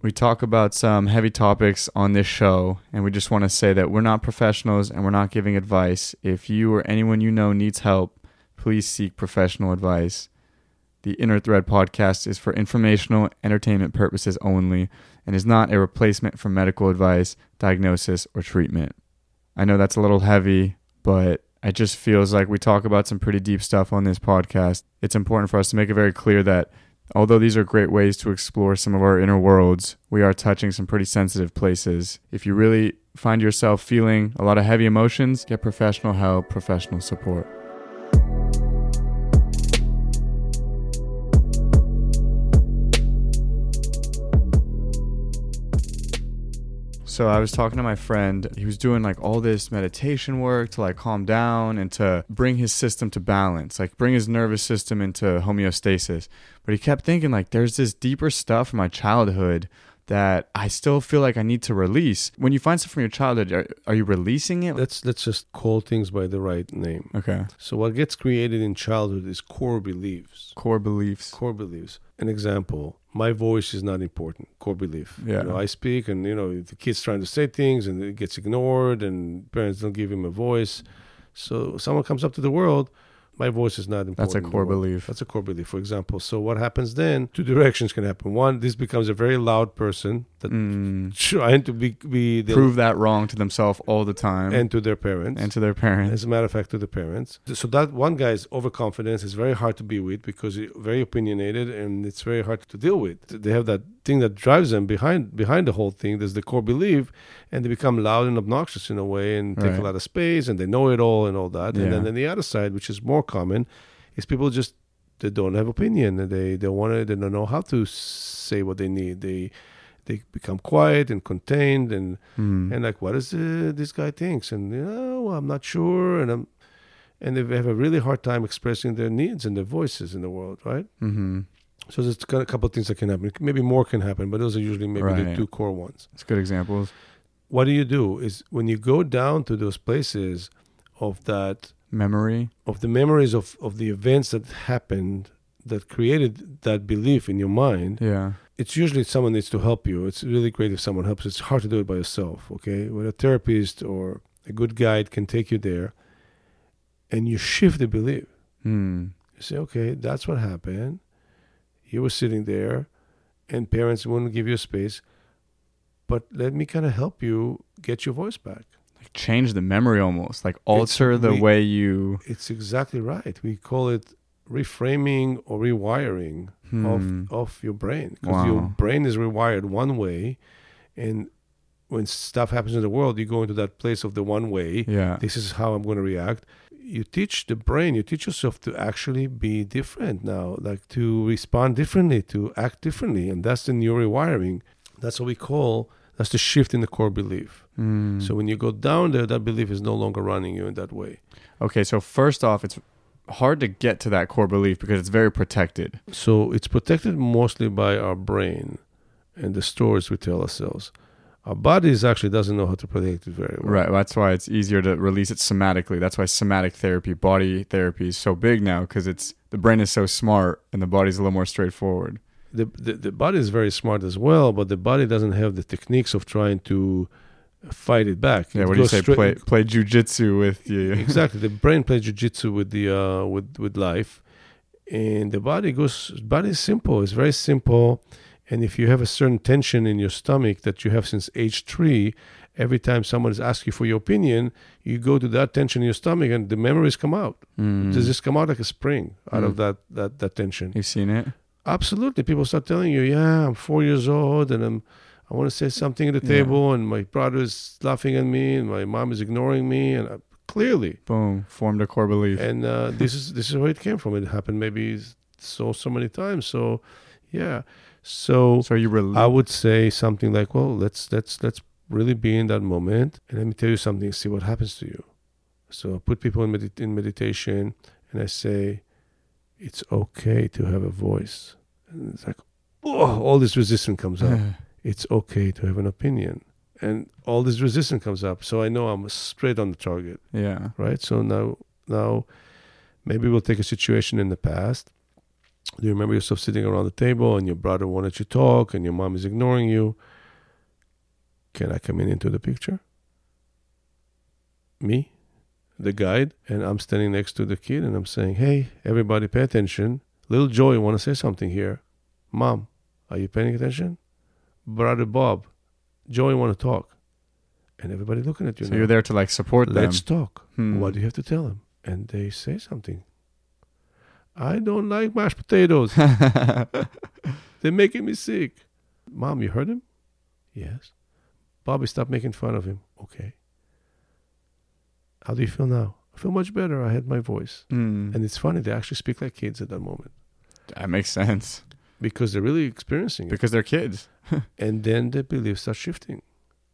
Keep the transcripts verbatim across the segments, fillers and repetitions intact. We talk about some heavy topics on this show, and we just want to say that we're not professionals and we're not giving advice. If you or anyone you know needs help, please seek professional advice. The Inner Thread podcast is for informational, entertainment purposes only and is not a replacement for medical advice, diagnosis, or treatment. I know that's a little heavy, but it just feels like we talk about some pretty deep stuff on this podcast. It's important for us to make it very clear that although these are great ways to explore some of our inner worlds, we are touching some pretty sensitive places. If you really find yourself feeling a lot of heavy emotions, get professional help, professional support. So I was talking to my friend. He was doing like all this meditation work to like calm down and to bring his system to balance, like bring his nervous system into homeostasis. But he kept thinking like there's this deeper stuff from my childhood that I still feel like I need to release. When you find stuff from your childhood, are, are you releasing it? Let's let's just call things by the right name. Okay. So what gets created in childhood is core beliefs. Core beliefs. Core beliefs. An example, my voice is not important, core belief. Yeah. You know, I speak and, you know, the kid's trying to say things and it gets ignored and parents don't give him a voice. So someone comes up to the world, my voice is not important. That's a core belief. That's a core belief, for example. So what happens then, two directions can happen. One, this becomes a very loud person that mm. trying to be... be the, prove that wrong to themselves all the time. And to their parents. And to their parents. As a matter of fact, to the parents. So that one guy's overconfidence is very hard to be with because he's very opinionated and it's very hard to deal with. They have that thing that drives them behind behind the whole thing. There's the core belief and they become loud and obnoxious in a way and take right. a lot of space and they know it all and all that. Yeah. And then, then the other side, which is more common, is people just they don't have opinion. They they want to, they don't know how to say what they need. They they become quiet and contained and mm. and like what is the, this guy thinks and you know I'm not sure and I'm and they have a really hard time expressing their needs and their voices in the world, right? Mm-hmm. So there's a couple of things that can happen. Maybe more can happen, but those are usually maybe right. the two core ones. That's good examples. What do you do is when you go down to those places of that memory of the memories of, of the events that happened that created that belief in your mind. Yeah, it's usually someone needs to help you. It's really great if someone helps. It's hard to do it by yourself. Okay, when a therapist or a good guide can take you there, and you shift the belief. Mm. You say, okay, that's what happened. You were sitting there, and parents wouldn't give you space. But let me kind of help you get your voice back. Change the memory almost, like alter it's, the we, way you... It's exactly right. We call it reframing or rewiring hmm. of, of your brain. Because wow. your brain is rewired one way. And when stuff happens in the world, you go into that place of the one way. Yeah. This is how I'm going to react. You teach the brain, you teach yourself to actually be different now, like to respond differently, to act differently. And that's the new rewiring. That's what we call... That's the shift in the core belief. Mm. So when you go down there, that belief is no longer running you in that way. Okay, so first off, it's hard to get to that core belief because it's very protected. So it's protected mostly by our brain and the stories we tell ourselves. Our bodies actually doesn't know how to protect it very well. Right, that's why it's easier to release it somatically. That's why somatic therapy, body therapy is so big now because it's the brain is so smart and the body's a little more straightforward. The, the the body is very smart as well, but the body doesn't have the techniques of trying to fight it back. Yeah, it what do you say? Stra- play play jujitsu with you. Exactly, the brain plays jujitsu with the uh, with with life, and the body goes. Body is simple. It's very simple, and if you have a certain tension in your stomach that you have since age three, every time someone is asking you for your opinion, you go to that tension in your stomach, and the memories come out. Mm. They just come out like a spring out mm. of that, that that tension. You've seen it. Absolutely. People start telling you, yeah, I'm four years old and I'm, I want to say something at the table yeah. and my brother is laughing at me and my mom is ignoring me. And I, clearly. Boom. Formed a core belief. And uh, this is this is where it came from. It happened maybe so, so many times. So, yeah. So, so you really- I would say something like, well, let's, let's, let's really be in that moment. And let me tell you something, see what happens to you. So I put people in, med- in meditation and I say, it's okay to have a voice. And it's like, oh, all this resistance comes up. It's okay to have an opinion. And all this resistance comes up. So I know I'm straight on the target. Yeah. Right? So now, now maybe we'll take a situation in the past Do you remember yourself sitting around the table and your brother wanted you to talk and your mom is ignoring you? Can I come in into the picture? Me, the guide, and I'm standing next to the kid and I'm saying, hey, everybody pay attention. Little Joey want to say something here. Mom, are you paying attention? Brother Bob, Joey want to talk. And everybody looking at you. So now, you're there to like support them. Let's talk. Hmm. What do you have to tell them? And they say something. I don't like mashed potatoes. They're making me sick. Mom, you heard him? Yes. Bobby, stop making fun of him. Okay. How do you feel now? I feel much better. I had my voice. Mm. And it's funny. They actually speak like kids at that moment. That makes sense. Because they're really experiencing it. Because they're kids. And then their beliefs start shifting.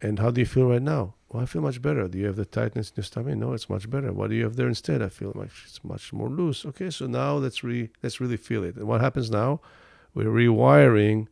And how do you feel right now? Well, I feel much better. Do you have the tightness in your stomach? No, it's much better. What do you have there instead? I feel like it's much more loose. Okay, so now let's re let's really feel it. And what happens now? We're rewiring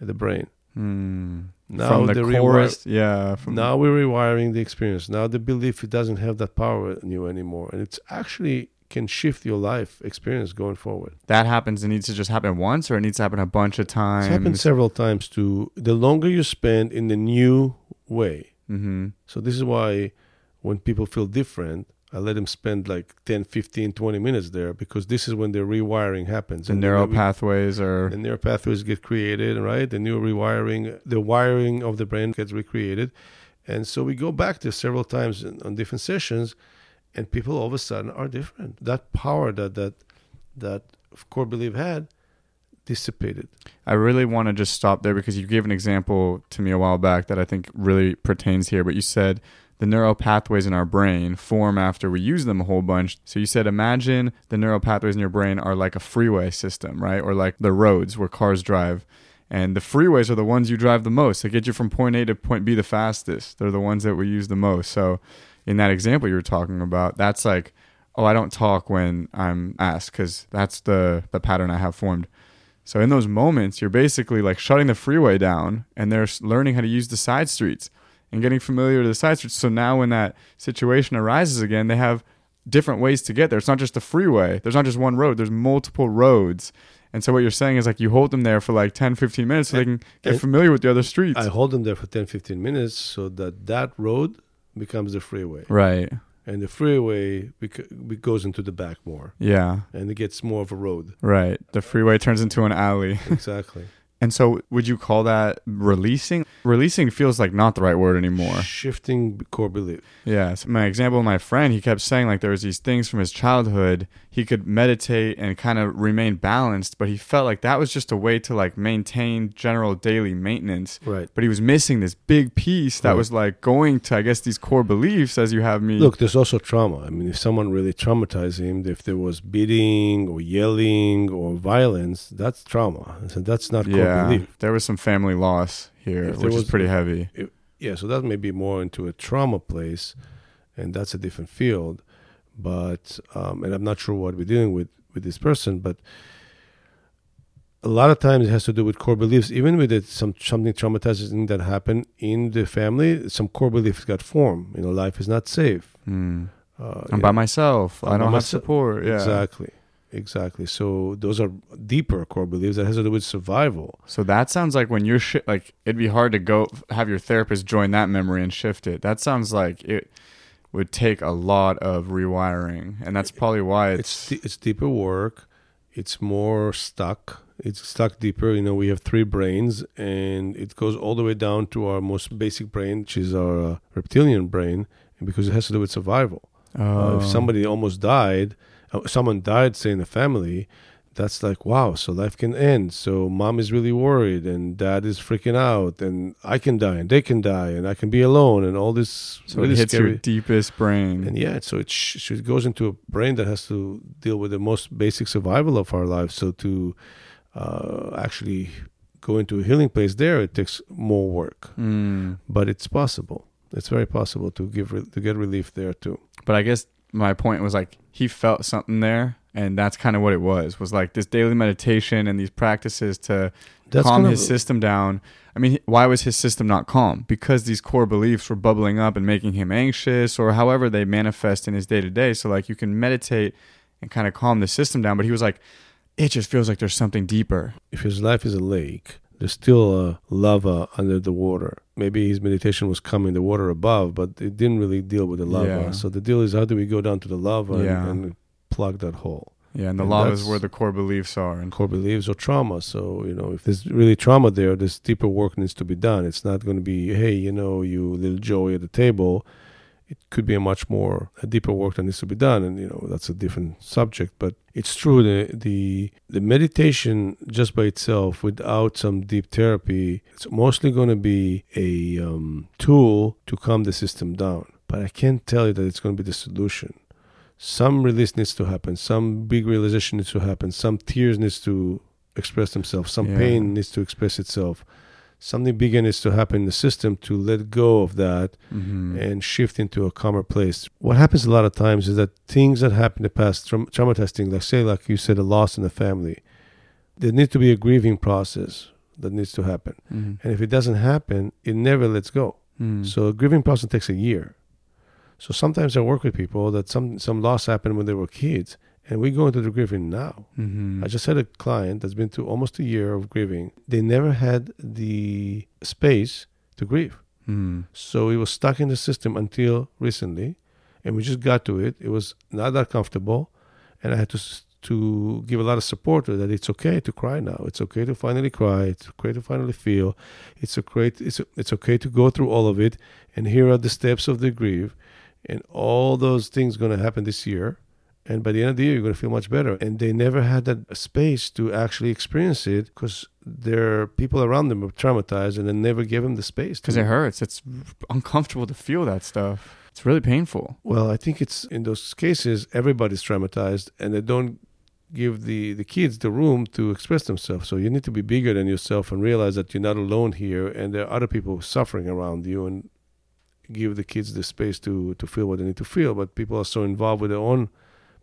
the brain. Mm. Now from the, the chorus, rewi- yeah. From now we're rewiring the experience. Now the belief it doesn't have that power in you anymore, and it's actually can shift your life experience going forward. That happens. It needs to just happen once, or it needs to happen a bunch of times. It's happened several times too. The longer you spend in the new way. Mm-hmm. So this is why when people feel different, I let them spend like ten, fifteen, twenty minutes there, because this is when the rewiring happens. The and neural we, pathways are... The neural pathways get created, right? The new rewiring, the wiring of the brain gets recreated. And so we go back to several times in, on different sessions, and people all of a sudden are different. That power that that that core belief had dissipated. I really want to just stop there, because you gave an example to me a while back that I think really pertains here. But you said the neural pathways in our brain form after we use them a whole bunch. So you said imagine the neural pathways in your brain are like a freeway system, right? Or like the roads where cars drive. And the freeways are the ones you drive the most. They get you from point A to point B the fastest. They're the ones that we use the most. So in that example you were talking about, that's like, oh, I don't talk when I'm asked, because that's the, the pattern I have formed. So in those moments, you're basically like shutting the freeway down, and they're learning how to use the side streets and getting familiar to the side streets. So now when that situation arises again, they have different ways to get there. It's not just the freeway. There's not just one road. There's multiple roads. And so what you're saying is like you hold them there for like ten, fifteen minutes so they can get familiar with the other streets. I hold them there for ten, fifteen minutes so that that road becomes the freeway. Right. And the freeway bec- goes into the back more. Yeah. And it gets more of a road. Right. The freeway turns into an alley. Exactly. And so would you call that releasing? Releasing feels like not the right word anymore. Shifting core belief. Yeah. So my example of my friend, he kept saying like there was these things from his childhood. He could meditate and kind of remain balanced, but he felt like that was just a way to like maintain general daily maintenance. Right. But he was missing this big piece that right. was like going to, I guess, these core beliefs as you have me. Look, there's also trauma. I mean, if someone really traumatized him, if there was beating or yelling or violence, that's trauma. So that's not core yeah, belief. There was some family loss here, if which was, is pretty heavy. If, yeah, so that may be more into a trauma place, and that's a different field. But, um, and I'm not sure what we're dealing with with this person, but a lot of times it has to do with core beliefs. Even with it, some something traumatizing that happened in the family, some core beliefs got formed. You know, life is not safe. Mm. Uh, I'm by know, myself. I'm I don't have myself. Support. Yeah. Exactly. Exactly. So those are deeper core beliefs that has to do with survival. So that sounds like when you're, sh- like, it'd be hard to go have your therapist join that memory and shift it. That sounds like it would take a lot of rewiring, and that's probably why it's... It's, it's deeper work. It's more stuck. It's stuck deeper. You know, we have three brains, and it goes all the way down to our most basic brain, which is our uh, reptilian brain, because it has to do with survival. Oh. Uh, if somebody almost died, uh, someone died, say, in the family, that's like, wow, so life can end. So mom is really worried, and dad is freaking out, and I can die, and they can die, and I can be alone, and all this. So really it hits scary. Your deepest brain. And yeah, so it, sh- it goes into a brain that has to deal with the most basic survival of our lives. So to uh, actually go into a healing place there, it takes more work. Mm. But it's possible. It's very possible to give re- to get relief there too. But I guess my point was like he felt something there. And that's kind of what it was, was like this daily meditation and these practices to that's calm his system down. I mean, why was his system not calm? Because these core beliefs were bubbling up and making him anxious, or however they manifest in his day to day. So like you can meditate and kind of calm the system down. But he was like, it just feels like there's something deeper. If his life is a lake, there's still a lava under the water. Maybe his meditation was coming, the water above, but it didn't really deal with the lava. Yeah. So the deal is, how do we go down to the lava yeah. and, and plug that hole? Yeah, and the and lava is where the core beliefs are. And core beliefs or trauma. So, you know, if there's really trauma there, this deeper work needs to be done. It's not going to be, hey, you know, you little Joey at the table. It could be a much more, a deeper work that needs to be done. And, you know, that's a different subject. But it's true, the the, the meditation just by itself without some deep therapy, it's mostly going to be a um, tool to calm the system down. But I can't tell you that it's going to be the solution. Some release needs to happen. Some big realization needs to happen. Some tears needs to express themselves. Some yeah. pain needs to express itself. Something bigger needs to happen in the system to let go of that mm-hmm. and shift into a calmer place. What happens a lot of times is that things that happened in the past, tra- traumatizing, like say, like you said, a loss in the family, there needs to be a grieving process that needs to happen. Mm-hmm. And if it doesn't happen, it never lets go. Mm-hmm. So a grieving process takes a year. So sometimes I work with people that some, some loss happened when they were kids, and we go into the grieving now. Mm-hmm. I just had a client that's been through almost a year of grieving. They never had the space to grieve. Mm. So it was stuck in the system until recently. And we just got to it. It was not that comfortable. And I had to to give a lot of support to that. It's okay to cry now. It's okay to finally cry. It's okay to finally feel. It's okay, it's, it's okay to go through all of it. And here are the steps of the grief. And all those things going to happen this year. And by the end of the year, you're going to feel much better. And they never had that space to actually experience it because their people around them were traumatized and they never gave them the space. Because it hurts. It's uncomfortable to feel that stuff. It's really painful. Well, I think it's in those cases, everybody's traumatized and they don't give the, the kids the room to express themselves. So you need to be bigger than yourself and realize that you're not alone here and there are other people suffering around you, and give the kids the space to, to feel what they need to feel. But people are so involved with their own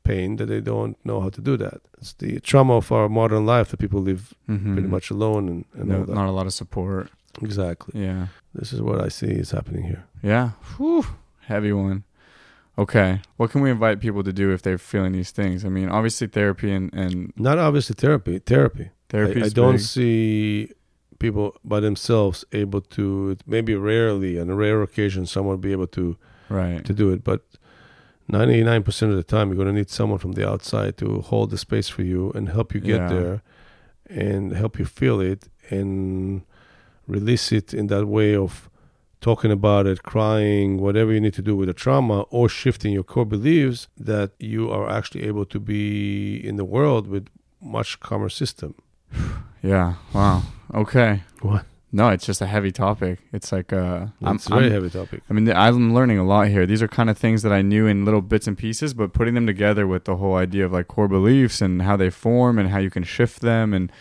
pain that they don't know how to do that. It's the trauma of our modern life that people live mm-hmm. pretty much alone and, and no, all that. Not a lot of support. Exactly. Yeah. This is what I see is happening here. Yeah. Whew. Heavy one. Okay. What can we invite people to do if they're feeling these things? I mean, obviously therapy and... and not obviously therapy. Therapy. Therapy. I, I don't see people by themselves able to... Maybe rarely, on a rare occasion, someone will be able to, right. to do it. But... ninety-nine percent of the time, you're going to need someone from the outside to hold the space for you and help you get yeah. there and help you feel it and release it in that way of talking about it, crying, whatever you need to do with the trauma, or shifting your core beliefs that you are actually able to be in the world with much calmer system. Yeah. Wow. Okay. What? No, it's just a heavy topic. It's like a... Uh, it's I'm, a very I'm, heavy topic. I mean, I'm learning a lot here. These are kind of things that I knew in little bits and pieces, but putting them together with the whole idea of like core beliefs and how they form and how you can shift them and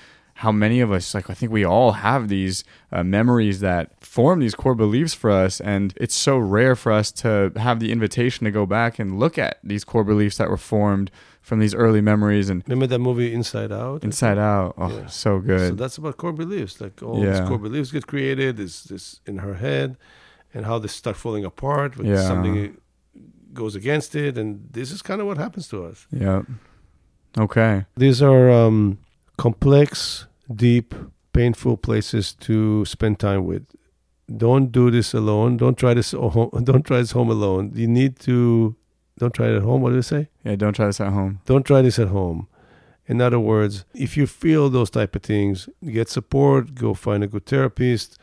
how many of us, like I think we all have these uh, memories that form these core beliefs for us. And it's so rare for us to have the invitation to go back and look at these core beliefs that were formed from these early memories. And remember that movie Inside Out? Inside Out. Oh, yeah. So good. So that's about core beliefs. Like all yeah. these core beliefs get created. Is this in her head, and how they start falling apart when yeah. something goes against it. And this is kind of what happens to us. Yeah. Okay. These are um, complex, deep, painful places to spend time with. Don't do this alone. Don't try this. Oh, don't try this home alone. You need to. Don't try it at home. What did I say? Yeah, don't try this at home. Don't try this at home. In other words, if you feel those type of things, get support, go find a good therapist,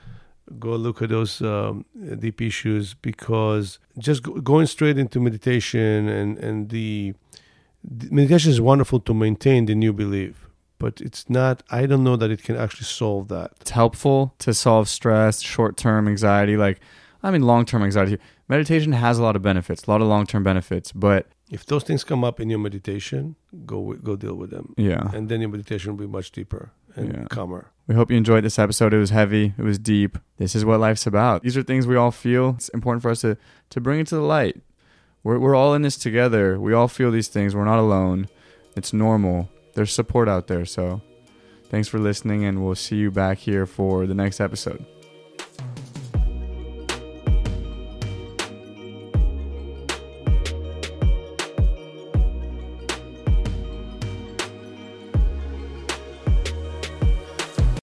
go look at those um, deep issues, because just go, going straight into meditation and, and the, the meditation is wonderful to maintain the new belief, but it's not, I don't know that it can actually solve that. It's helpful to solve stress, short-term anxiety, like I mean, long-term anxiety. Meditation has a lot of benefits, a lot of long-term benefits, but... If those things come up in your meditation, go go deal with them. Yeah. And then your meditation will be much deeper and yeah. calmer. We hope you enjoyed this episode. It was heavy. It was deep. This is what life's about. These are things we all feel. It's important for us to, to bring it to the light. We're we're all in this together. We all feel these things. We're not alone. It's normal. There's support out there. So thanks for listening, and we'll see you back here for the next episode.